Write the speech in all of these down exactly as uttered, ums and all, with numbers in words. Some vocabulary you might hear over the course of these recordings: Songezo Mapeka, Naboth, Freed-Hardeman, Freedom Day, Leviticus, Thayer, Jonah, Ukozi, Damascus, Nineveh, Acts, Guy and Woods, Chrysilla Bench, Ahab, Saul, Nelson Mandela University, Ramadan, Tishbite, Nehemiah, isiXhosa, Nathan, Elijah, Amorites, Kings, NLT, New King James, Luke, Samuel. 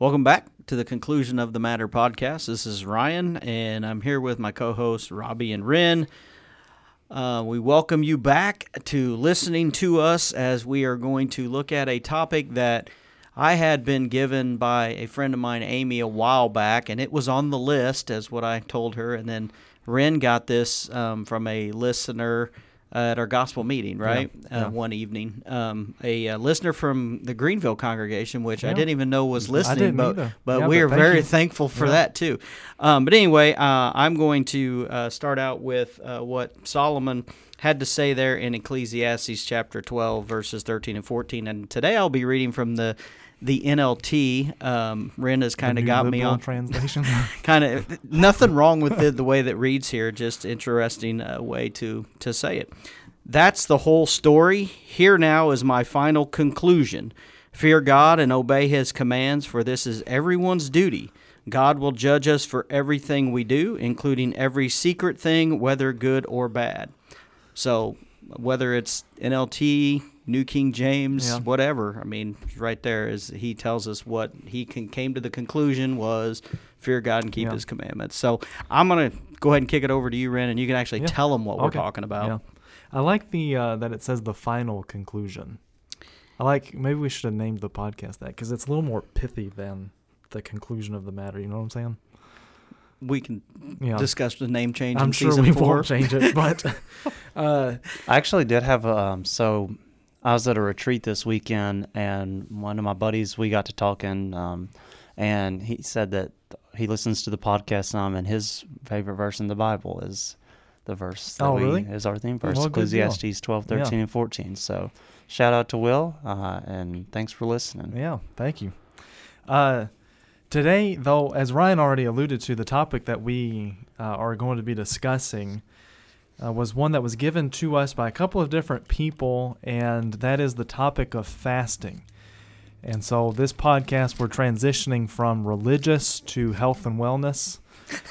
Welcome back to the Conclusion of the Matter Podcast. This is Ryan, and I'm here with my co-hosts Robbie and Wren. Uh, we welcome you back to listening to us as we are going to look at a topic that I had been given by a friend of mine, Amy, a while back, and it was on the list as what I told her, and then Wren got this um, from a listener uh, at our gospel meeting, right, yeah, yeah. Uh, one evening. Um, a uh, listener from the Greenville congregation, which yeah. I didn't even know was listening, I didn't but, either. but yeah, we but are thank very you. thankful for yeah. that too. Um, but anyway, uh, I'm going to uh, start out with uh, what Solomon had to say there in Ecclesiastes chapter twelve, verses thirteen and fourteen. And today I'll be reading from the The N L T. um, Wren has kind of got me on translation. Kind of nothing wrong with the, the way that reads here. Just interesting uh, way to to say it. That's the whole story. Here now is my final conclusion. Fear God and obey His commands, for this is everyone's duty. God will judge us for everything we do, including every secret thing, whether good or bad. So whether it's N L T, New King James, yeah. whatever. I mean, right there is he tells us what he can, came to the conclusion was fear God and keep yeah. His commandments. So I'm going to go ahead and kick it over to you, Wren, and you can actually yeah. tell them what okay. we're talking about. Yeah. I like the uh, that it says the final conclusion. I like maybe we should have named the podcast that because it's a little more pithy than the conclusion of the matter. You know what I'm saying? We can yeah. discuss the name change I'm in sure season we four. Won't change it, but uh, I actually did have um, so. I was at a retreat this weekend, and one of my buddies, we got to talking, um, and he said that he listens to the podcast some, and his favorite verse in the Bible is the verse that oh, we, really? is our theme verse, well, Ecclesiastes twelve, thirteen, yeah. and fourteen. So shout out to Will, uh, and thanks for listening. Yeah, thank you. Uh, today, though, as Ryan already alluded to, the topic that we uh, are going to be discussing Uh, was one that was given to us by a couple of different people, and that is the topic of fasting. And so this podcast, we're transitioning from religious to health and wellness.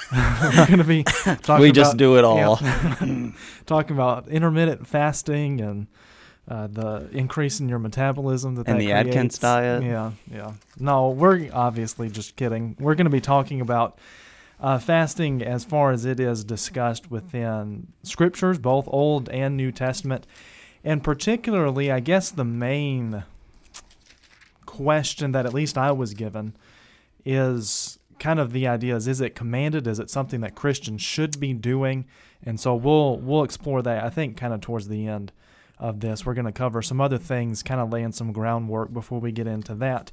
We're going to be talking we just about, do it all. Yeah, talking about intermittent fasting and uh, the increase in your metabolism that and that the creates. Atkins diet. Yeah, yeah. No, we're obviously just kidding. We're going to be talking about Uh, fasting as far as it is discussed within scriptures, both Old and New Testament. And particularly, I guess the main question that at least I was given is kind of the idea is, is it commanded? Is it something that Christians should be doing? And so we'll we'll explore that, I think, kind of towards the end of this. We're going to cover some other things, kind of laying some groundwork before we get into that.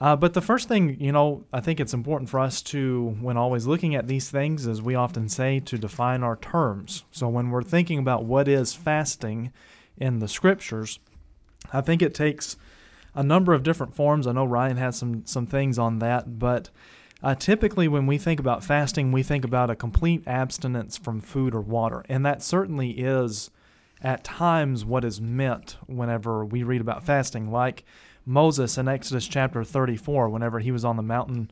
Uh, but the first thing, you know, I think it's important for us to, when always looking at these things, as we often say, to define our terms. So when we're thinking about what is fasting in the scriptures, I think it takes a number of different forms. I know Ryan has some, some things on that, but uh, typically when we think about fasting, we think about a complete abstinence from food or water. And that certainly is at times what is meant whenever we read about fasting, like Moses in Exodus chapter thirty-four, whenever he was on the mountain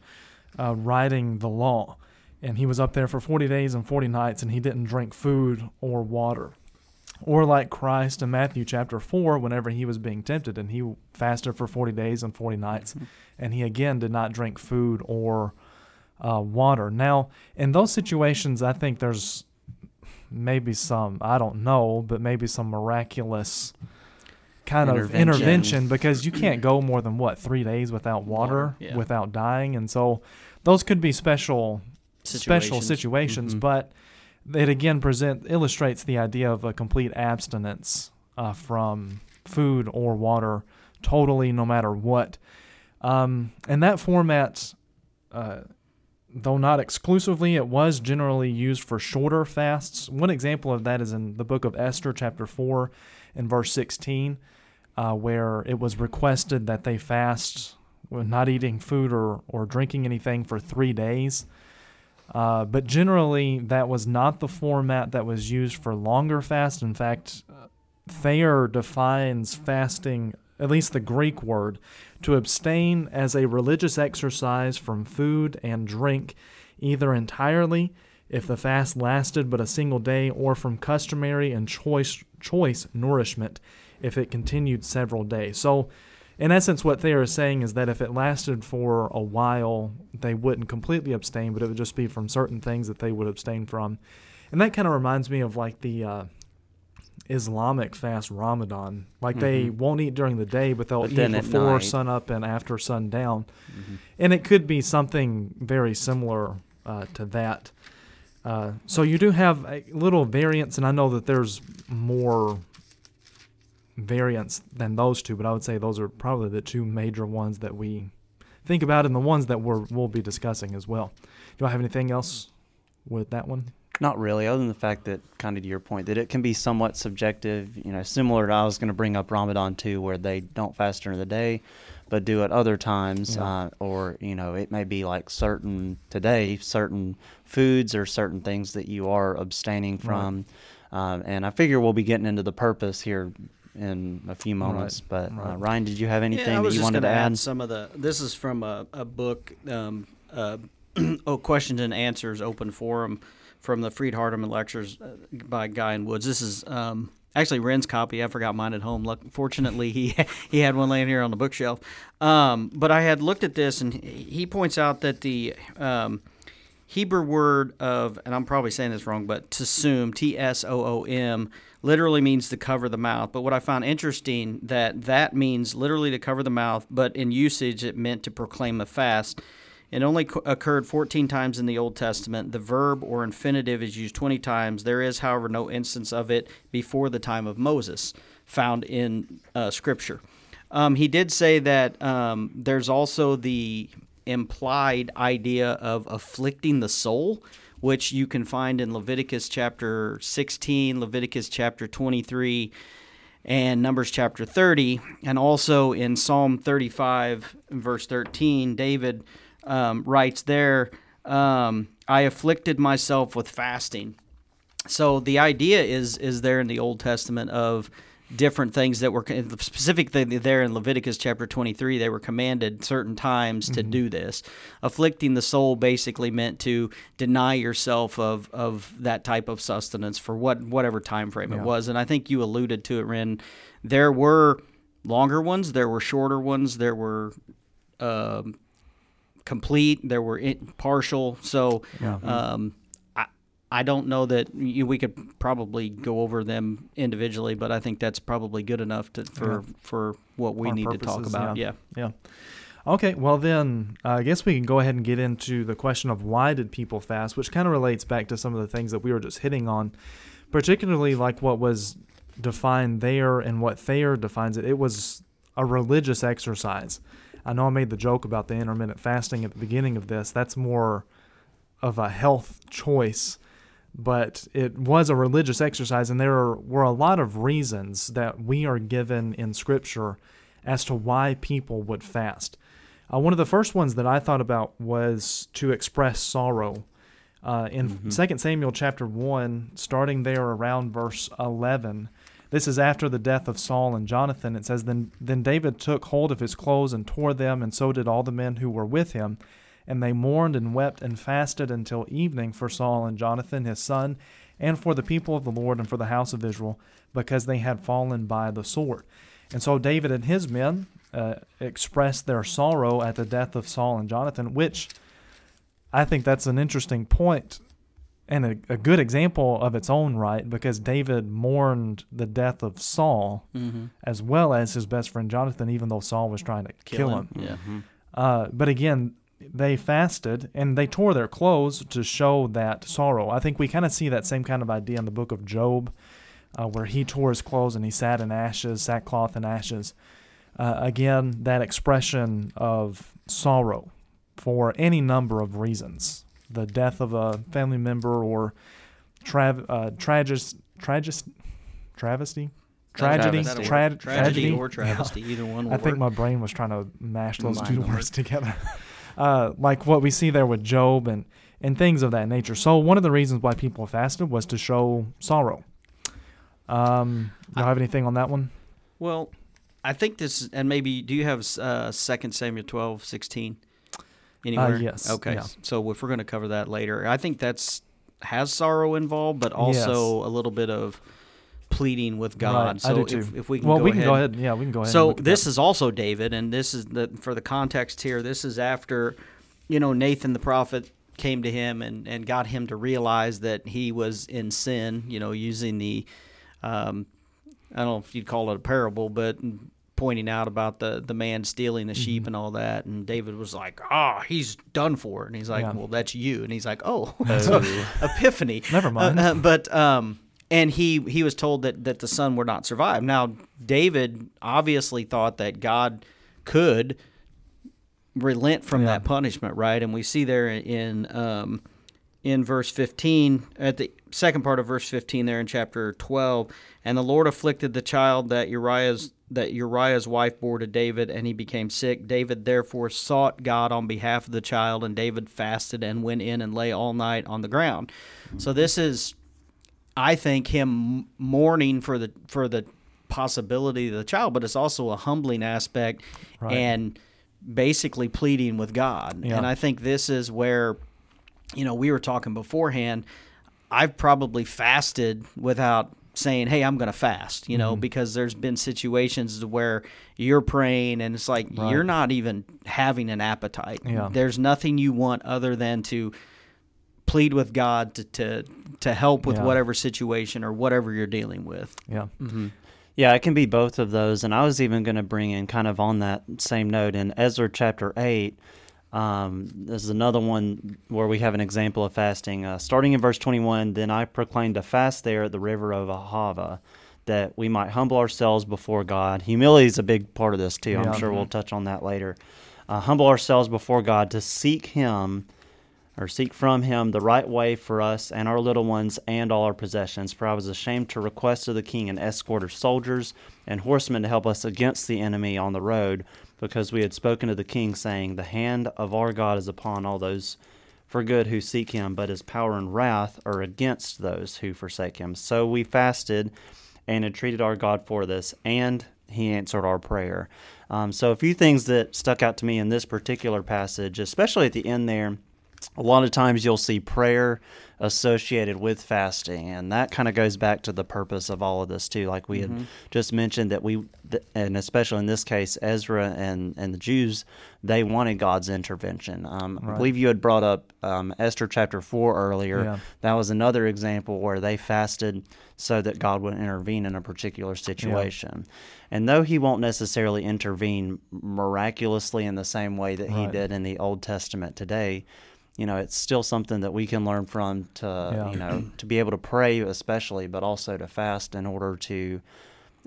uh, writing the law, and he was up there for forty days and forty nights, and he didn't drink food or water. Or like Christ in Matthew chapter four, whenever he was being tempted, and he fasted for forty days and forty nights, and he again did not drink food or uh, water. Now, in those situations, I think there's maybe some, I don't know, but maybe some miraculous kind intervention. of intervention because you can't go more than, what, three days without water, yeah. without dying. And so those could be special situations, special situations mm-hmm. but it again present, illustrates the idea of a complete abstinence uh, from food or water totally no matter what. Um, and that format, uh, though not exclusively, it was generally used for shorter fasts. One example of that is in the book of Esther chapter four, in verse sixteen, uh, where it was requested that they fast, not eating food or, or drinking anything for three days. Uh, but generally, that was not the format that was used for longer fasts. In fact, Thayer defines fasting, at least the Greek word, to abstain as a religious exercise from food and drink, either entirely, if the fast lasted but a single day, or from customary and choice choice nourishment if it continued several days. So In essence, what Thayer is saying is that if it lasted for a while, they wouldn't completely abstain, but it would just be from certain things that they would abstain from. And that kind of reminds me of like the uh, Islamic fast Ramadan. Like mm-hmm. they won't eat during the day, but they'll but eat before sunup and after sundown. Mm-hmm. And it could be something very similar uh, to that. Uh, so you do have a little variance, and I know that there's more variants than those two, but I would say those are probably the two major ones that we think about and the ones that we're, we'll be discussing as well. Do I have anything else with that one? Not really, other than the fact that, kind of to your point, that it can be somewhat subjective, you know, similar to I was going to bring up Ramadan too, where they don't fast during the day, but do at other times, yeah. uh, or, you know, it may be like certain, today, certain foods or certain things that you are abstaining from. Right. Um, and I figure we'll be getting into the purpose here in a few moments, right. but right. Uh, Ryan, did you have anything yeah, that you wanted to add? add? Some of the this is from a, a book, um, uh, oh, Questions and Answers, Open Forum, from the Freed-Hardeman lectures by Guy and Woods. This is um, actually Ren's copy. I forgot mine at home. Look, fortunately, he he had one laying here on the bookshelf. Um, but I had looked at this, and he points out that the um, Hebrew word of, and I'm probably saying this wrong, but tsum, T S O O M, literally means to cover the mouth. But what I found interesting that that means literally to cover the mouth, but in usage it meant to proclaim a fast. It only co- occurred fourteen times in the Old Testament. The verb or infinitive is used twenty times. There is, however, no instance of it before the time of Moses found in uh, Scripture. Um, he did say that um, there's also the implied idea of afflicting the soul, which you can find in Leviticus chapter sixteen, Leviticus chapter twenty-three, and Numbers chapter thirty, and also in Psalm thirty-five, verse thirteen, David um, writes there, um, I afflicted myself with fasting. So the idea is is there in the Old Testament of different things that were the specific thing there in Leviticus chapter twenty-three, they were commanded certain times to mm-hmm. do this. Afflicting the soul basically meant to deny yourself of of that type of sustenance for what whatever time frame yeah. it was. And I think you alluded to it, Ren. There were longer ones, there were shorter ones, there were um, complete, there were partial. So yeah. um, I don't know that you, we could probably go over them individually, but I think that's probably good enough to, for yeah. for what we Our need purposes, to talk about. Yeah. yeah, yeah. Okay, well then uh, I guess we can go ahead and get into the question of why did people fast, which kind of relates back to some of the things that we were just hitting on, particularly like what was defined there and what Thayer defines it. It was a religious exercise. I know I made the joke about the intermittent fasting at the beginning of this. That's more of a health choice. But it was a religious exercise, and there were a lot of reasons that we are given in Scripture as to why people would fast. Uh, one of the first ones that I thought about was to express sorrow. Uh, in mm-hmm. Second Samuel chapter one, starting there around verse eleven, this is after the death of Saul and Jonathan. It says, Then, then David took hold of his clothes and tore them, and so did all the men who were with him. And they mourned and wept and fasted until evening for Saul and Jonathan his son, and for the people of the Lord and for the house of Israel, because they had fallen by the sword. And so David and his men uh, expressed their sorrow at the death of Saul and Jonathan, which I think that's an interesting point and a, a good example of its own right, because David mourned the death of Saul mm-hmm. as well as his best friend Jonathan, even though Saul was trying to kill, kill him. him. Yeah. Mm-hmm. Uh, but again, they fasted and they tore their clothes to show that sorrow. I think we kind of see that same kind of idea in the book of Job, uh, where he tore his clothes and he sat in ashes, sackcloth and ashes. Uh, again, that expression of sorrow for any number of reasons. The death of a family member or tra- uh, tragis, tragis, travesty? Tragedy, travesty. Tra- tragedy, tragedy, or travesty, yeah. either one. Will I think work. My brain was trying to mash those Mind two words together. Uh, like what we see there with Job and, and things of that nature. So one of the reasons why people fasted was to show sorrow. Um, do you have anything on that one? Well, I think this, and maybe, do you have uh, Second Samuel twelve sixteen? Anywhere? Uh, yes. Okay, yeah. So if we're going to cover that later, I think that's has sorrow involved, but also yes. a little bit of pleading with God. Right. So I do too. If, if we can well, go we can ahead. go ahead. Yeah, we can go ahead. So this is also David, and this is the for the context here. This is after, you know, Nathan the prophet came to him and, and got him to realize that he was in sin, you know, using the, um, I don't know if you'd call it a parable, but pointing out about the, the man stealing the sheep mm-hmm. and all that. And David was like, ah, oh, he's done for. And he's like, yeah. well, that's you. And he's like, oh, oh. epiphany. Never mind. Uh, but, um, and he, he was told that, that the son would not survive. Now, David obviously thought that God could relent from yeah. that punishment, right? And we see there in um, in verse fifteen, at the second part of verse fifteen there in chapter twelve, and the Lord afflicted the child that Uriah's that Uriah's wife bore to David, and he became sick. David therefore sought God on behalf of the child, and David fasted and went in and lay all night on the ground. Mm-hmm. So this is, I think, him mourning for the for the possibility of the child, but it's also a humbling aspect, right. and basically pleading with God. Yeah. And I think this is where, you know, we were talking beforehand, I've probably fasted without saying, hey, I'm going to fast, you know, mm-hmm. because there's been situations where you're praying and it's like right. you're not even having an appetite. Yeah. There's nothing you want other than to plead with God to to, to help with yeah. whatever situation or whatever you're dealing with. Yeah. Mm-hmm. Yeah, it can be both of those, and I was even going to bring in kind of on that same note in Ezra chapter eight. Um, there's another one where we have an example of fasting. Uh, starting in verse twenty-one, then I proclaimed a fast there at the river of Ahava, that we might humble ourselves before God. Humility is a big part of this too. Yeah, I'm sure mm-hmm. we'll touch on that later. Uh, humble ourselves before God to seek Him, or seek from Him the right way for us and our little ones and all our possessions. For I was ashamed to request of the king an escort of soldiers and horsemen to help us against the enemy on the road, because we had spoken to the king, saying, the hand of our God is upon all those for good who seek Him, but His power and wrath are against those who forsake Him. So we fasted and entreated our God for this, and He answered our prayer. Um, so a few things that stuck out to me in this particular passage, especially at the end there. A lot of times you'll see prayer associated with fasting, and that kind of goes back to the purpose of all of this too. Like we mm-hmm. had just mentioned that we, and especially in this case, Ezra and, and the Jews, they wanted God's intervention. Um, right. I believe you had brought up um, Esther chapter four earlier. Yeah. That was another example where they fasted so that God would intervene in a particular situation. Yeah. And though He won't necessarily intervene miraculously in the same way that right. He did in the Old Testament today, you know, it's still something that we can learn from to, yeah. you know, to be able to pray especially, but also to fast in order to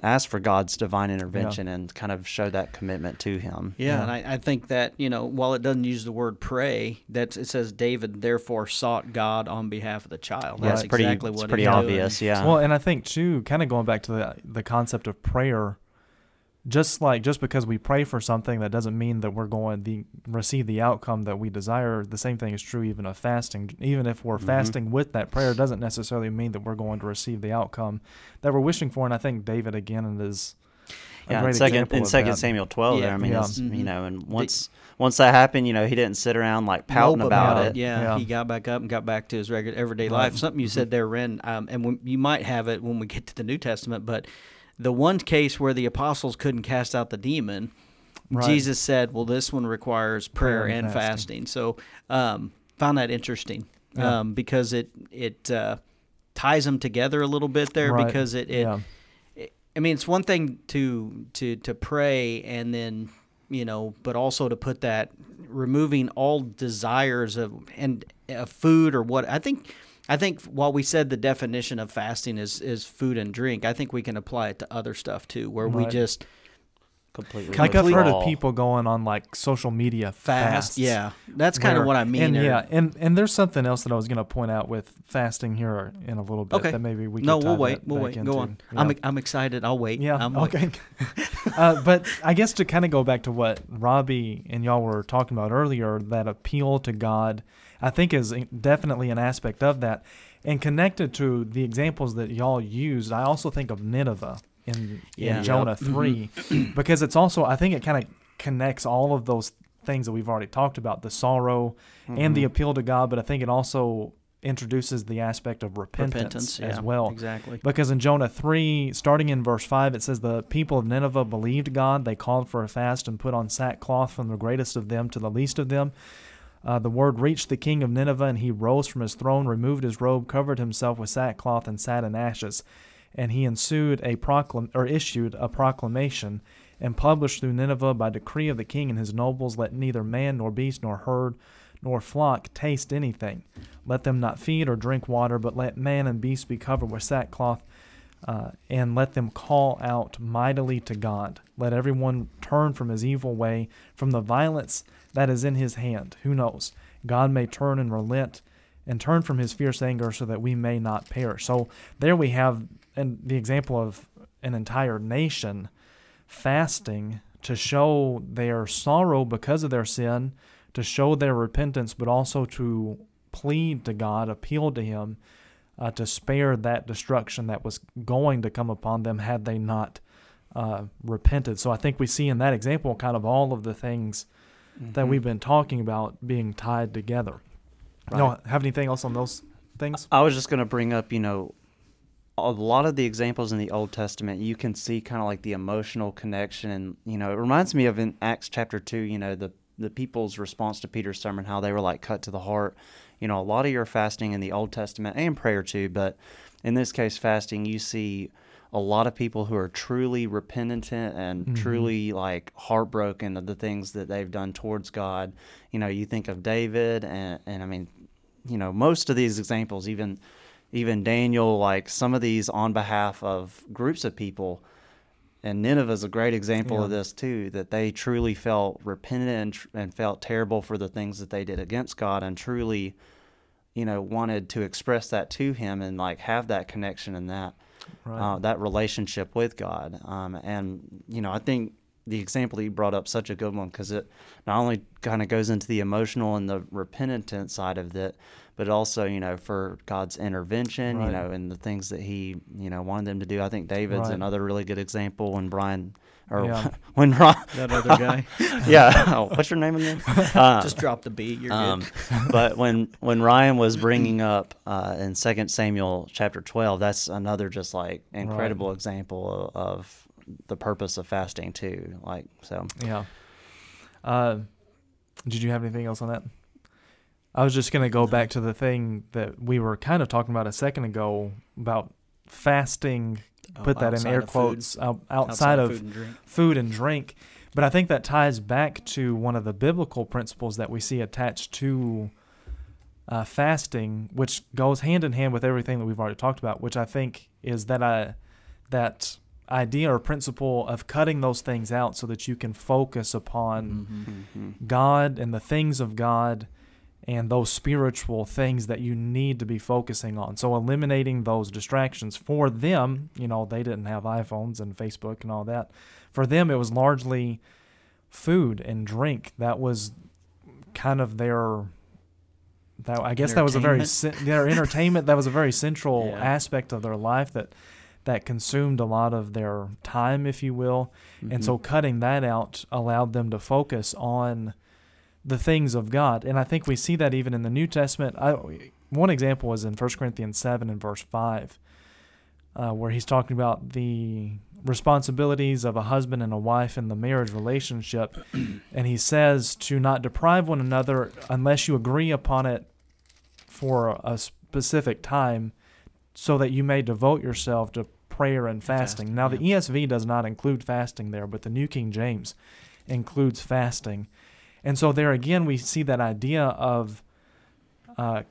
ask for God's divine intervention yeah. and kind of show that commitment to Him. Yeah, yeah. and I, I think that, you know, while it doesn't use the word pray, that's, it says David therefore sought God on behalf of the child. That's right. pretty, exactly what it's pretty he's obvious, doing. yeah. Well, and I think, too, kind of going back to the the concept of prayer, Just like just because we pray for something, that doesn't mean that we're going to receive the outcome that we desire. The same thing is true even of fasting. Even if we're mm-hmm. fasting with that prayer, doesn't necessarily mean that we're going to receive the outcome that we're wishing for. And I think David again is a yeah, great in second, example in of second that. Samuel twelve. Yeah. There, I mean, yeah. mm-hmm. you know, and once the, once that happened, you know, he didn't sit around like pouting nope about, about it. it. Yeah, yeah, he got back up and got back to his regular everyday right. life. Something you mm-hmm. said there, Ren, um, and when, you might have it when we get to the New Testament, but. The one case where the apostles couldn't cast out the demon, right. Jesus said, well, this one requires prayer, prayer and fasting. fasting. So um found that interesting yeah. um, because it it uh, ties them together a little bit there right. because it, it, yeah. it – I mean, it's one thing to, to, to pray and then, you know, but also to put that – removing all desires of and of food or what – I think – I think while we said the definition of fasting is, is food and drink, I think we can apply it to other stuff too, where right. we just completely. Like I've heard all. of people going on like social media fasts. Yeah, that's kind where, of what I mean. And yeah, and, and there's something else that I was going to point out with fasting here in a little bit. Okay. That maybe we can. No, we'll wait. We'll wait. Into. Go on. Yeah. I'm I'm excited. I'll wait. Yeah. I'm okay. uh, but I guess to kind of go back to what Robbie and y'all were talking about earlier, that appeal to God. I think is definitely an aspect of that. And connected to the examples that y'all used, I also think of Nineveh in, yeah. in Jonah three, mm-hmm. because it's also, I think it kind of connects all of those things that we've already talked about, the sorrow mm-hmm. and the appeal to God, but I think it also introduces the aspect of repentance, repentance as yeah, well. Exactly. Because in Jonah three, starting in verse five, it says, the people of Nineveh believed God. They called for a fast and put on sackcloth from the greatest of them to the least of them. Uh, the word reached the king of Nineveh, and he rose from his throne, removed his robe, covered himself with sackcloth, and sat in ashes. And he ensued a proclam- or issued a proclamation, and published through Nineveh by decree of the king and his nobles, let neither man nor beast nor herd nor flock taste anything. Let them not feed or drink water, but let man and beast be covered with sackcloth, uh, and let them call out mightily to God. Let everyone turn from his evil way, from the violence that is in his hand. Who knows? God may turn and relent and turn from his fierce anger so that we may not perish. So there we have an, the example of an entire nation fasting to show their sorrow because of their sin, to show their repentance, but also to plead to God, appeal to Him, uh, to spare that destruction that was going to come upon them had they not uh, repented. So I think we see in that example kind of all of the things mm-hmm. that we've been talking about being tied together. Right. No, have anything else on those things? I was just going to bring up, you know, a lot of the examples in the Old Testament, you can see kind of like the emotional connection. And, you know, it reminds me of in Acts chapter two, you know, the the people's response to Peter's sermon, how they were like cut to the heart. You know, a lot of your fasting in the Old Testament and prayer too, but in this case fasting, you see a lot of people who are truly repentant and mm-hmm. truly like heartbroken of the things that they've done towards God. You know, you think of David and, and I mean, you know, most of these examples, even, even Daniel, like some of these on behalf of groups of people. And Nineveh is a great example yeah. of this too, that they truly felt repentant and, tr- and felt terrible for the things that they did against God, and truly, you know, wanted to express that to Him and like have that connection and that right. uh, that relationship with God. Um, and you know, I think the example that you brought up is such a good one, because it not only kind of goes into the emotional and the repentant side of it, but also, you know, for God's intervention, right. you know, and the things that He, you know, wanted them to do. I think David's right. another really good example when Brian, or yeah. when Ron. That other guy. yeah. Oh, what's your name again? Uh, Just drop the B. You're um, good. But when, when Ryan was bringing up uh, in Second Samuel chapter twelve, that's another just like incredible right. example of, of the purpose of fasting too. Like, so. Yeah. Uh, did you have anything else on that? I was just going to go back to the thing that we were kind of talking about a second ago about fasting, oh, put that in air quotes, uh, outside, outside of food and, drink. food and drink. But I think that ties back to one of the biblical principles that we see attached to uh, fasting, which goes hand in hand with everything that we've already talked about, which I think is that I, that idea or principle of cutting those things out so that you can focus upon mm-hmm. God and the things of God, and those spiritual things that you need to be focusing on. So eliminating those distractions. For them, you know, they didn't have iPhones and Facebook and all that. For them, it was largely food and drink. That was kind of their, that, I guess that was a very, their entertainment, that was a very central yeah. aspect of their life that, that consumed a lot of their time, if you will. Mm-hmm. And so cutting that out allowed them to focus on the things of God. And I think we see that even in the New Testament. I, one example is in First Corinthians seven and verse five, uh, where he's talking about the responsibilities of a husband and a wife in the marriage relationship. And he says to not deprive one another unless you agree upon it for a specific time, so that you may devote yourself to prayer and fasting. fasting now, yeah. the E S V does not include fasting there, but the New King James includes fasting. And so there again, we see that idea of uh,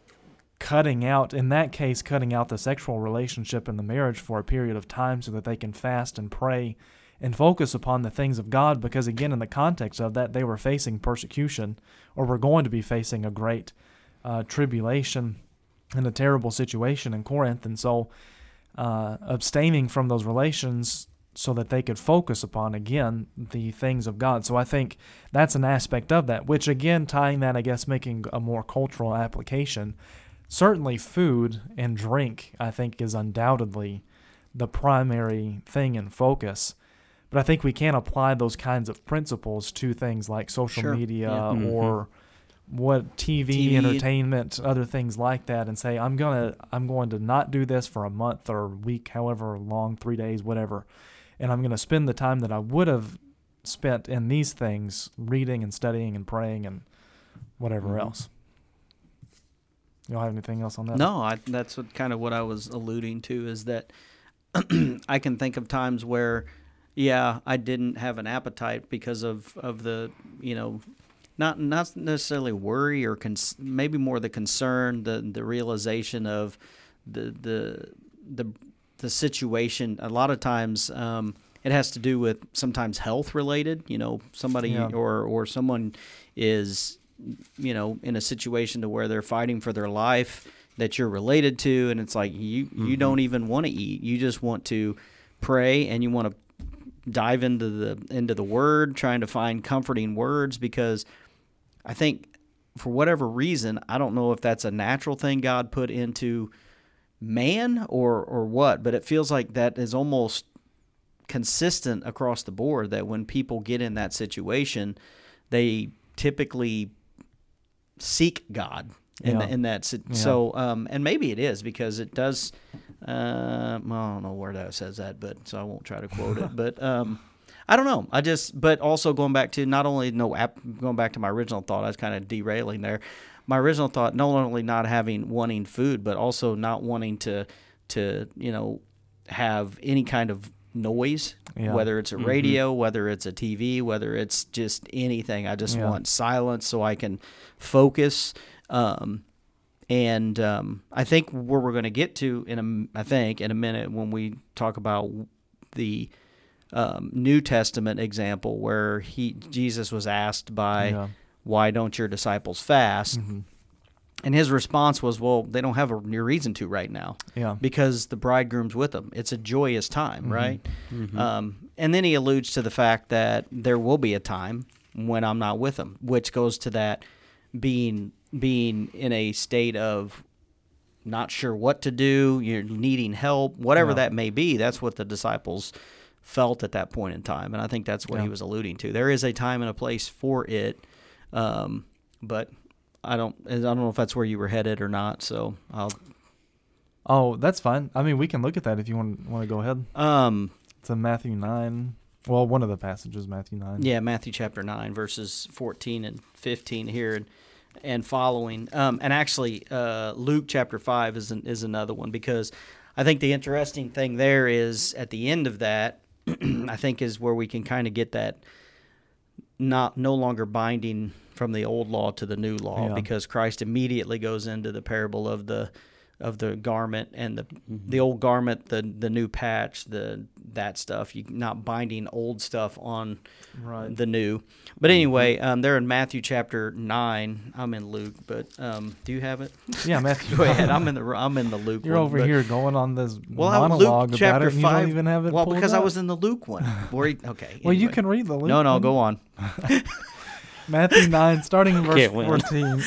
cutting out, in that case, cutting out the sexual relationship in the marriage for a period of time so that they can fast and pray and focus upon the things of God. Because again, in the context of that, they were facing persecution, or were going to be facing a great uh, tribulation and a terrible situation in Corinth. And so uh, abstaining from those relations so that they could focus upon, again, the things of God. So I think that's an aspect of that, which, again, tying that, I guess, making a more cultural application, certainly food and drink, I think, is undoubtedly the primary thing in focus. But I think we can apply those kinds of principles to things like social sure. media yeah. mm-hmm. or what T V, T V, entertainment, other things like that, and say, I'm gonna, I'm going to not do this for a month or a week, however long, three days, whatever, and I'm going to spend the time that I would have spent in these things, reading and studying and praying and whatever mm-hmm. else. You don't have anything else on that? No, I, that's what, kind of what I was alluding to, is that I can think of times where, yeah, I didn't have an appetite because of, of the, you know, not not necessarily worry or cons- maybe more the concern, the the realization of the the the the situation. A lot of times um, it has to do with sometimes health related. You know, somebody yeah. or or someone is, you know, in a situation to where they're fighting for their life that you're related to, and it's like you mm-hmm. you don't even want to eat. You just want to pray and you want to dive into the into the word, trying to find comforting words, because I think for whatever reason, I don't know if that's a natural thing God put into man or or what, but it feels like that is almost consistent across the board, that when people get in that situation, they typically seek God in, yeah. the, in that. So, yeah. so um, and maybe it is because it does. Uh, I don't know where that says that, but so I won't try to quote it. But um, I don't know. I just, but also going back to not only no app, going back to my original thought, I was kind of derailing there. My original thought, not only not having wanting food, but also not wanting to to you know have any kind of noise, yeah. whether it's a radio, mm-hmm. whether it's a T V, whether it's just anything. I just yeah. want silence so I can focus. Um, and um, I think where we're going to get to in a, I think in a minute when we talk about the um, New Testament example where he Jesus was asked by yeah. why don't your disciples fast? Mm-hmm. And his response was, well, they don't have a near reason to right now yeah. because the bridegroom's with them. It's a joyous time, mm-hmm. right? Mm-hmm. Um, and then he alludes to the fact that there will be a time when I'm not with them, which goes to that being being in a state of not sure what to do, you're needing help, whatever yeah. that may be. That's what the disciples felt at that point in time, and I think that's what yeah. he was alluding to. There is a time and a place for it, um, but... I don't. I don't know if that's where you were headed or not. So I'll. Oh, that's fine. I mean, we can look at that if you want want to go ahead. Um, it's in Matthew nine. Well, one of the passages, Matthew nine. Yeah, Matthew chapter nine, verses fourteen and fifteen here and and following. Um, and actually, uh, Luke chapter five is an, is another one, because I think the interesting thing there is at the end of that. I think is where we can kind of get that not no longer binding from the old law to the new law, yeah. because Christ immediately goes into the parable of the of the garment and the mm-hmm. the old garment, the the new patch, the that stuff. You're not binding old stuff on right. the new. But anyway, um, they're in Matthew chapter nine. I'm in Luke, but um, do you have it? Yeah, Matthew. Go ahead. I'm in the I'm in the Luke. You're one, over but, here going on this well, monologue Luke about it. And you five, don't even have it. Well, because up? I was in the Luke one. Where he, okay. Anyway. Well, you can read the Luke. No, no, one. Go on. Matthew nine, starting in verse fourteen.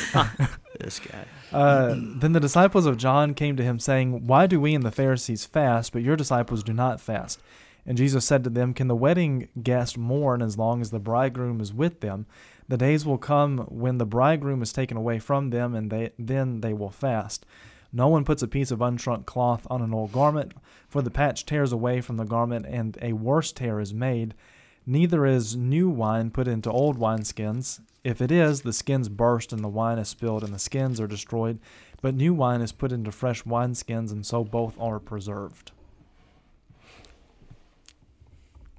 This guy. Uh, then the disciples of John came to him, saying, "Why do we and the Pharisees fast, but your disciples do not fast?" And Jesus said to them, "Can the wedding guest mourn as long as the bridegroom is with them? The days will come when the bridegroom is taken away from them, and they, then they will fast. No one puts a piece of unshrunk cloth on an old garment, for the patch tears away from the garment, and a worse tear is made. Neither is new wine put into old wineskins. If it is, the skins burst and the wine is spilled and the skins are destroyed. But new wine is put into fresh wineskins, and so both are preserved."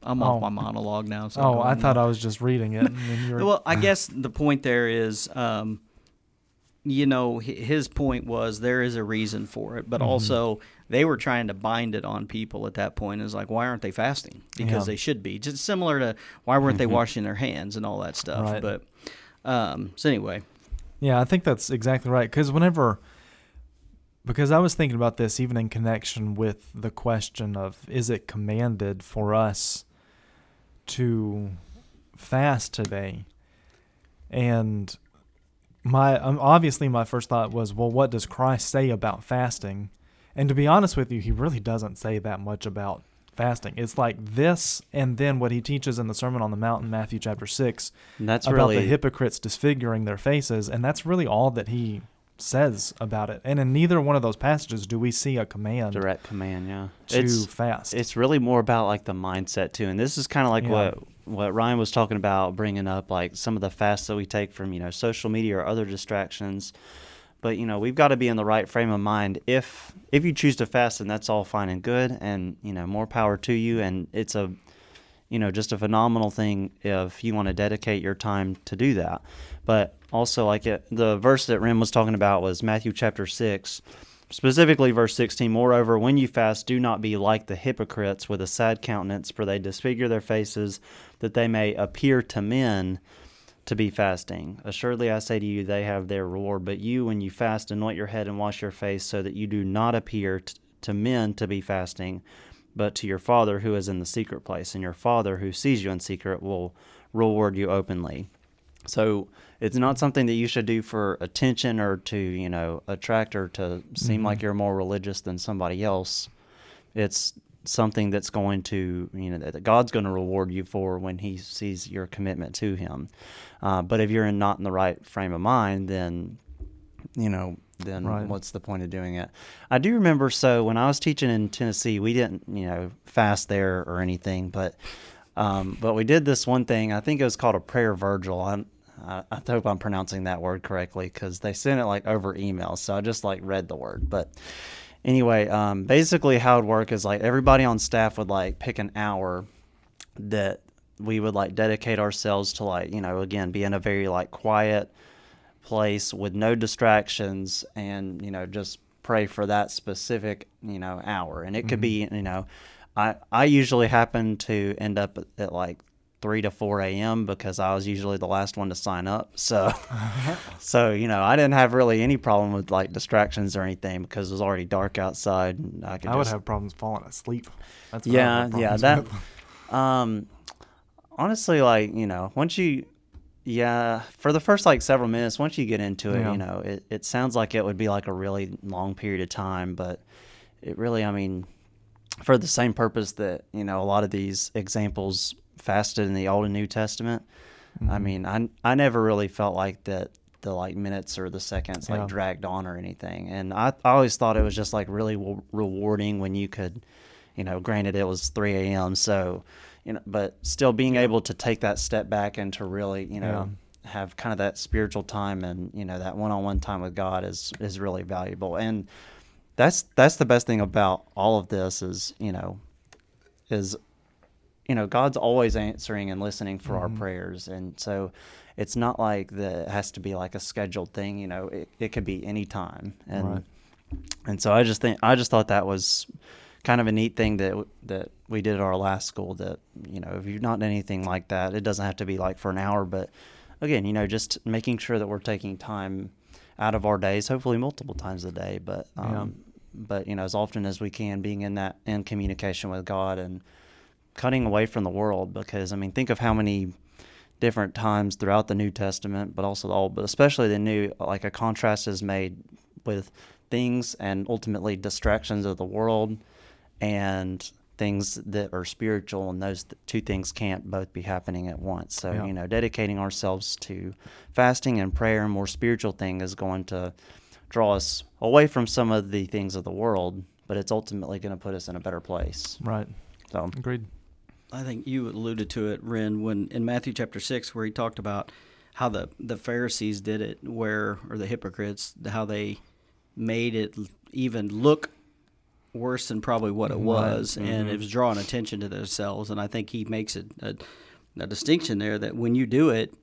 I'm oh. off my monologue now. So oh, I thought now. I was just reading it. And you're... Well, I guess the point there is, um, you know, his point was there is a reason for it, but mm-hmm. also... they were trying to bind it on people at that point. It's like, why aren't they fasting? Because yeah. they should be. Just similar to why weren't they washing their hands and all that stuff. Right. But um, so anyway. Yeah, I think that's exactly right. Because whenever, because I was thinking about this even in connection with the question of, is it commanded for us to fast today? And my um, obviously my first thought was, well, what does Christ say about fasting? And to be honest with you, he really doesn't say that much about fasting. It's like this, and then what he teaches in the Sermon on the Mount in Matthew chapter six that's about really, the hypocrites disfiguring their faces, and that's really all that he says about it. And in neither one of those passages do we see a command. Direct command, yeah. To it's, fast. It's really more about like the mindset too, and this is kind of like yeah. what what Ryan was talking about, bringing up like some of the fasts that we take from, you know, social media or other distractions. But, you know, we've got to be in the right frame of mind. If if you choose to fast, then that's all fine and good, and, you know, more power to you. And it's a, you know, just a phenomenal thing if you want to dedicate your time to do that. But also, like it, the verse that Rem was talking about was Matthew chapter six, specifically verse sixteen. Moreover, when you fast, do not be like the hypocrites with a sad countenance, for they disfigure their faces, that they may appear to men to be fasting. Assuredly, I say to you, they have their reward. But you, when you fast, anoint your head and wash your face, so that you do not appear t- to men to be fasting, but to your Father who is in the secret place. And your Father who sees you in secret will reward you openly. So it's not something that you should do for attention or to, you know, attract or to seem mm-hmm. like you're more religious than somebody else. It's something that's going to, you know, that God's going to reward you for when he sees your commitment to him. Uh, but if you're in not in the right frame of mind, then, you know, then right. what's the point of doing it? I do remember, so when I was teaching in Tennessee, we didn't, you know, fast there or anything, but um, but we did this one thing. I think it was called a prayer Virgil. I'm, I, I hope I'm pronouncing that word correctly, because they sent it like over email, so I just like read the word. But anyway, um, basically how it would work is like everybody on staff would like pick an hour that we would like dedicate ourselves to, like, you know, again, be in a very like quiet place with no distractions and, you know, just pray for that specific, you know, hour. And it could mm-hmm. be, you know, I, I usually happen to end up at, at like three to four a.m. because I was usually the last one to sign up. So, so you know, I didn't have really any problem with like distractions or anything because it was already dark outside. And I could I just, would have problems falling asleep. That's what yeah, yeah. That um, honestly, like, you know, once you, yeah, for the first like several minutes, once you get into it, yeah. you know, it, it sounds like it would be like a really long period of time, but it really, I mean, for the same purpose that, you know, a lot of these examples fasted in the Old and New Testament. Mm-hmm. I mean, I I never really felt like that the like minutes or the seconds like yeah. dragged on or anything. And I, I always thought it was just like really w- rewarding when you could, you know, granted it was three a.m. so, you know, but still being able to take that step back and to really, you know, yeah. have kind of that spiritual time and, you know, that one-on-one time with God is is really valuable. And that's that's the best thing about all of this is, you know, is you know, God's always answering and listening for mm-hmm. our prayers. And so it's not like the, it has to be like a scheduled thing, you know, it, it could be any time. And, right. and so I just think, I just thought that was kind of a neat thing that, that we did at our last school that, you know, if you've not done anything like that, it doesn't have to be like for an hour, but again, you know, just making sure that we're taking time out of our days, hopefully multiple times a day, but, um, yeah. but, you know, as often as we can, being in that, in communication with God and cutting away from the world, because I mean, think of how many different times throughout the New Testament, but also the Old, but especially the New, like a contrast is made with things and ultimately distractions of the world and things that are spiritual, and those two things can't both be happening at once. So, yeah. you know, dedicating ourselves to fasting and prayer and more spiritual thing is going to draw us away from some of the things of the world, but it's ultimately going to put us in a better place. Right. So agreed. I think you alluded to it, Ren, when in Matthew chapter six, where he talked about how the, the Pharisees did it, where or the hypocrites, how they made it even look worse than probably what it was, right. and mm-hmm. it was drawing attention to themselves. And I think he makes a, a, a distinction there that when you do it,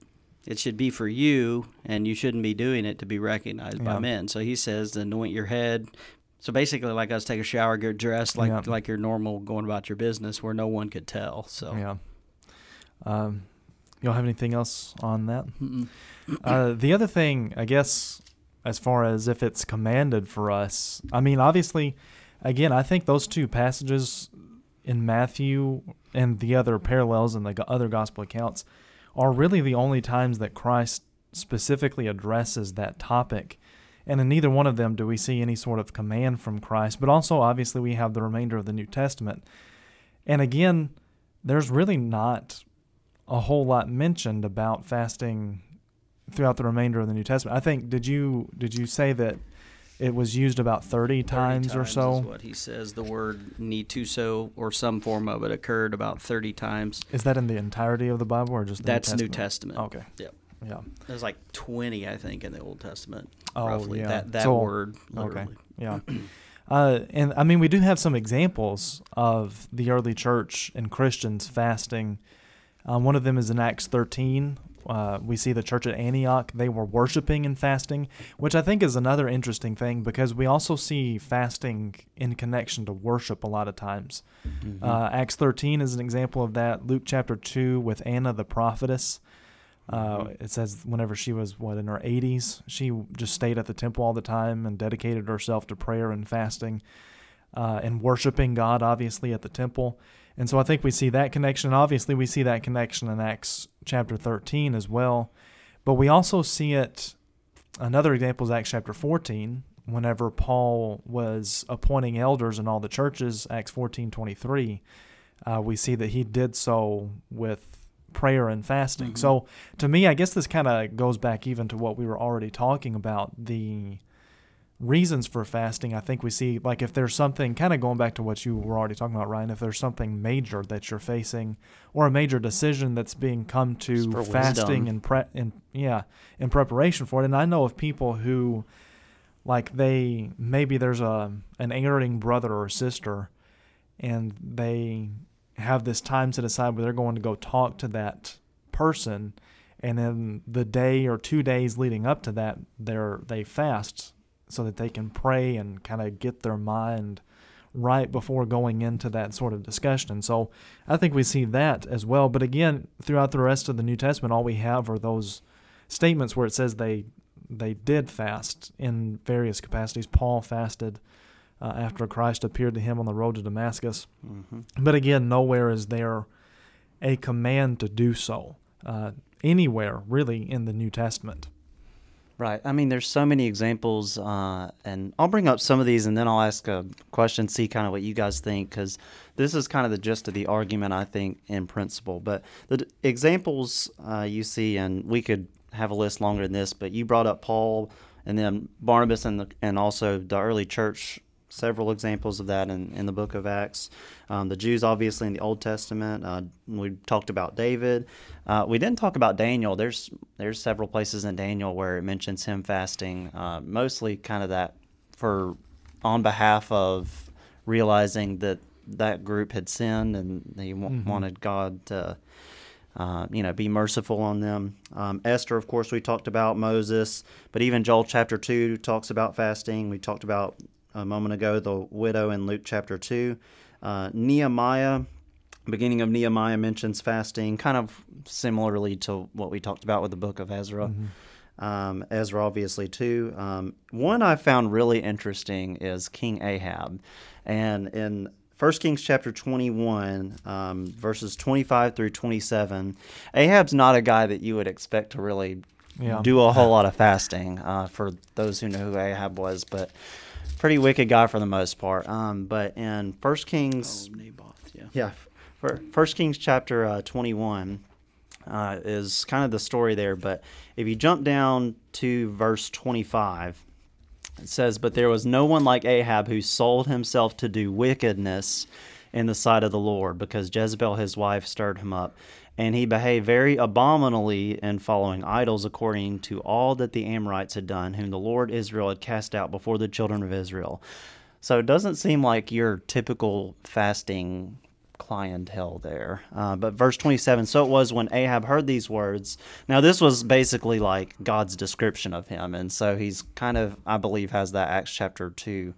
it should be for you, and you shouldn't be doing it to be recognized yeah. by men. So he says, anoint your head. So basically, like us, take a shower, get dressed, like yeah. like you're normal, going about your business, where no one could tell. So, yeah. Um, y'all have anything else on that? Uh, the other thing, I guess, as far as if it's commanded for us, I mean, obviously, again, I think those two passages in Matthew and the other parallels in the other gospel accounts are really the only times that Christ specifically addresses that topic. And in neither one of them do we see any sort of command from Christ. But also, obviously, we have the remainder of the New Testament. And again, there's really not a whole lot mentioned about fasting throughout the remainder of the New Testament. I think, did you did you say that it was used about thirty, thirty times, times or so? Is what he says. The word "nituso" or some form of it occurred about thirty times. Is that in the entirety of the Bible or just the That's New Testament? New Testament. Okay. Yep. Yeah. There's like twenty, I think, in the Old Testament. Oh, roughly. Yeah. That, that so, word, literally. Okay. Yeah. Uh, and, I mean, we do have some examples of the early church and Christians fasting. Um, one of them is in Acts thirteen. Uh, we see the church at Antioch. They were worshiping and fasting, which I think is another interesting thing because we also see fasting in connection to worship a lot of times. Mm-hmm. Uh, Acts thirteen is an example of that. Luke chapter two with Anna the prophetess. Uh, it says whenever she was, what, in her eighties, she just stayed at the temple all the time and dedicated herself to prayer and fasting uh, and worshiping God, obviously, at the temple. And so I think we see that connection. Obviously, we see that connection in Acts chapter thirteen as well. But we also see it, another example is Acts chapter fourteen, whenever Paul was appointing elders in all the churches, Acts fourteen twenty-three, uh, we see that he did so with prayer and fasting. Mm-hmm. So to me, I guess this kind of goes back even to what we were already talking about, the reasons for fasting. I think we see, like, if there's something, kind of going back to what you were already talking about, Ryan, if there's something major that you're facing or a major decision that's being come to fasting and pre- and yeah, in preparation for it. And I know of people who, like, they, maybe there's a an erring brother or sister and they have this time to decide where they're going to go talk to that person, and then the day or two days leading up to that, they're, they fast so that they can pray and kind of get their mind right before going into that sort of discussion. So I think we see that as well. But again, throughout the rest of the New Testament, all we have are those statements where it says they they did fast in various capacities. Paul fasted Uh, after Christ appeared to him on the road to Damascus. Mm-hmm. But again, nowhere is there a command to do so uh, anywhere, really, in the New Testament. Right. I mean, there's so many examples, uh, and I'll bring up some of these, and then I'll ask a question, see kind of what you guys think, because this is kind of the gist of the argument, I think, in principle. But the d- examples uh, you see, and we could have a list longer than this, but you brought up Paul and then Barnabas and, the, and also the early church. Several examples of that in, in the book of Acts. Um, the Jews, obviously, in the Old Testament. Uh, we talked about David. Uh, we didn't talk about Daniel. There's there's several places in Daniel where it mentions him fasting, uh, mostly kind of that for on behalf of realizing that that group had sinned and they w- mm-hmm. wanted God to uh, you know, be merciful on them. Um, Esther, of course, we talked about Moses, but even Joel chapter two talks about fasting. We talked about a moment ago, the widow in Luke chapter two. Uh, Nehemiah, beginning of Nehemiah mentions fasting, kind of similarly to what we talked about with the book of Ezra. Mm-hmm. Um, Ezra, obviously, too. Um, one I found really interesting is King Ahab. And in First Kings chapter twenty-one, um, verses twenty-five through twenty-seven, Ahab's not a guy that you would expect to really yeah. do a whole lot of fasting, uh, for those who know who Ahab was, but pretty wicked guy for the most part. Um, but in First Kings, oh, Naboth, yeah, yeah, for First Kings chapter uh, twenty-one uh, is kind of the story there. But if you jump down to verse twenty-five, it says, "But there was no one like Ahab, who sold himself to do wickedness in the sight of the Lord, because Jezebel his wife stirred him up, and he behaved very abominably in following idols, according to all that the Amorites had done, whom the Lord Israel had cast out before the children of Israel." So it doesn't seem like your typical fasting clientele there. Uh, but verse twenty-seven, "So it was when Ahab heard these words." Now this was basically like God's description of him, and so he's kind of, I believe, has that Acts chapter two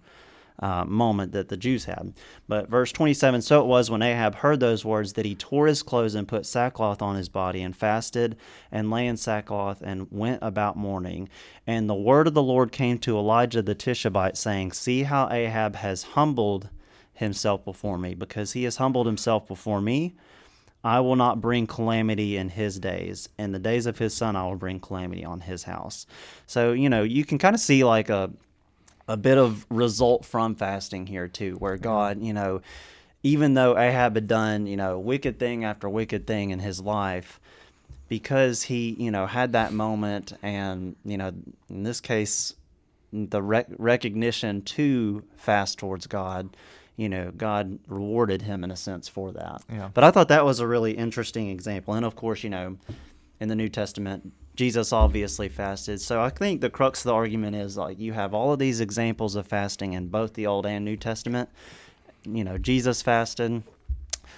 Uh, moment that the Jews had. But verse twenty-seven, "So it was when Ahab heard those words that he tore his clothes and put sackcloth on his body and fasted and lay in sackcloth and went about mourning. And the word of the Lord came to Elijah the Tishbite, saying, See how Ahab has humbled himself before me. Because he has humbled himself before me, I will not bring calamity in his days. In the days of his son, I will bring calamity on his house." So, you know, you can kind of see like a A bit of result from fasting here, too, where God, you know, even though Ahab had done, you know, wicked thing after wicked thing in his life, because he, you know, had that moment and, you know, in this case, the rec- recognition to fast towards God, you know, God rewarded him in a sense for that. Yeah. But I thought that was a really interesting example. And of course, you know, in the New Testament, Jesus obviously fasted. So I think the crux of the argument is, like, you have all of these examples of fasting in both the Old and New Testament. You know, Jesus fasted.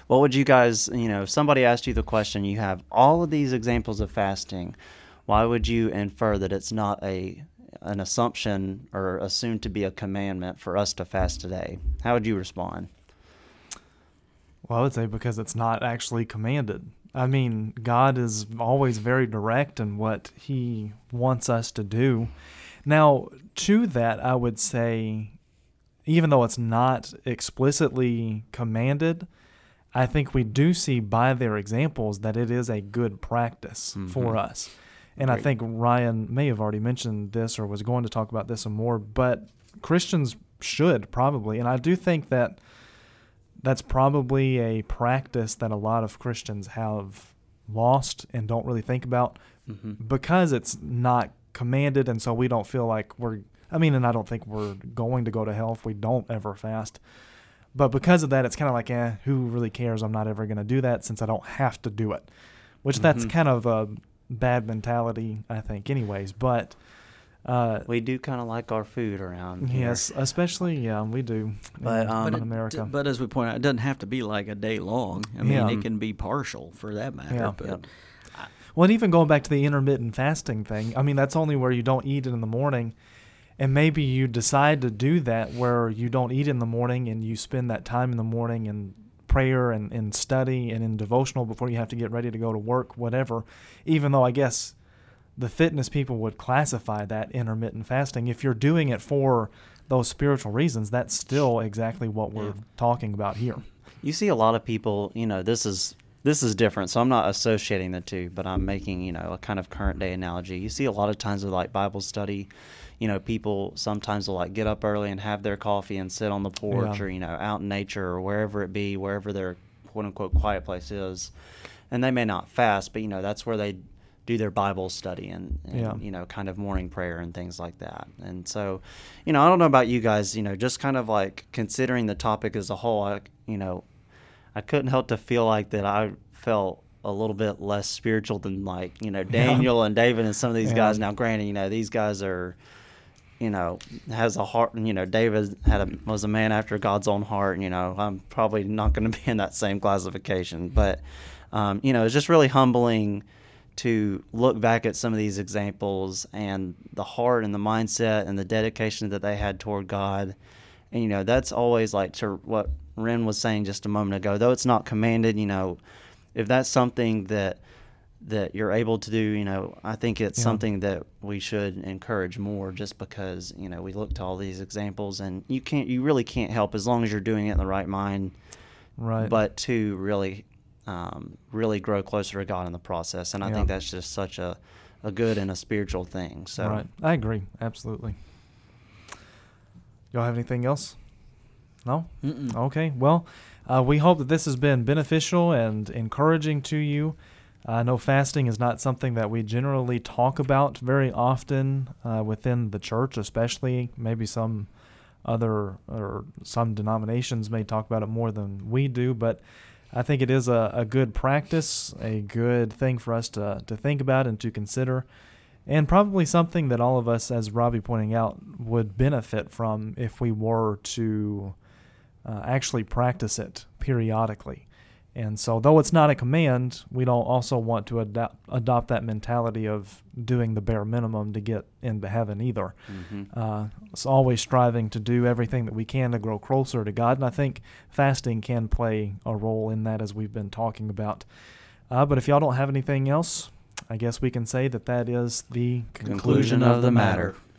What would you guys, you know, if somebody asked you the question, you have all of these examples of fasting, why would you infer that it's not a an assumption or assumed to be a commandment for us to fast today? How would you respond? Well, I would say because it's not actually commanded. I mean, God is always very direct in what he wants us to do. Now, to that, I would say, even though it's not explicitly commanded, I think we do see by their examples that it is a good practice mm-hmm. for us. And Great. I think Ryan may have already mentioned this or was going to talk about this some more, but Christians should probably. And I do think that that's probably a practice that a lot of Christians have lost and don't really think about mm-hmm. because it's not commanded. And so we don't feel like we're, I mean, and I don't think we're going to go to hell if we don't ever fast. But because of that, it's kind of like, eh, who really cares? I'm not ever going to do that since I don't have to do it, which mm-hmm. that's kind of a bad mentality, I think, anyways. But uh, we do kind of like our food around here. Yes, especially, yeah, we do but, in, um, in but America. It, but as we point out, it doesn't have to be like a day long. I mean, yeah. it can be partial for that matter. Yeah. But yep. I, well, and even going back to the intermittent fasting thing, I mean, that's only where you don't eat it in the morning. And maybe you decide to do that where you don't eat in the morning and you spend that time in the morning in prayer and in study and in devotional before you have to get ready to go to work, whatever, even though I guess the fitness people would classify that intermittent fasting. If you're doing it for those spiritual reasons, that's still exactly what we're yeah. talking about here. You see a lot of people, you know, this is this is different, so I'm not associating the two, but I'm making, you know, a kind of current day analogy. You see a lot of times with, like, Bible study, you know, people sometimes will, like, get up early and have their coffee and sit on the porch yeah. or, you know, out in nature or wherever it be, wherever their quote-unquote quiet place is. And they may not fast, but, you know, that's where they do their Bible study and, and yeah. you know, kind of morning prayer and things like that. And so, you know, I don't know about you guys, you know, just kind of, like, considering the topic as a whole, I, you know, I couldn't help to feel like that I felt a little bit less spiritual than, like, you know, Daniel yeah. and David and some of these yeah. guys. Now, granted, you know, these guys are... You know, has a heart, you know, David had a, was a man after God's own heart, you know, I'm probably not going to be in that same classification. But, um, you know, it's just really humbling to look back at some of these examples and the heart and the mindset and the dedication that they had toward God. And, you know, that's always like to what Wren was saying just a moment ago, though it's not commanded, you know, if that's something that that you're able to do, you know, I think it's yeah. something that we should encourage more just because, you know, we look to all these examples and you can't, you really can't help as long as you're doing it in the right mind, right? But to really, um, really grow closer to God in the process. And I yeah. think that's just such a, a good and a spiritual thing. So right. I agree. Absolutely. Y'all have anything else? No? Mm-mm. Okay. Well, uh, we hope that this has been beneficial and encouraging to you. I know fasting is not something that we generally talk about very often uh, within the church, especially. Maybe some other or some denominations may talk about it more than we do, but I think it is a, a good practice, a good thing for us to, to think about and to consider, and probably something that all of us, as Robbie pointing out, would benefit from if we were to uh, actually practice it periodically. And so, though it's not a command, we don't also want to adopt, adopt that mentality of doing the bare minimum to get into heaven either. Mm-hmm. Uh, it's always striving to do everything that we can to grow closer to God, and I think fasting can play a role in that, as we've been talking about. Uh, but if y'all don't have anything else, I guess we can say that that is the conclusion, conclusion of the matter. matter.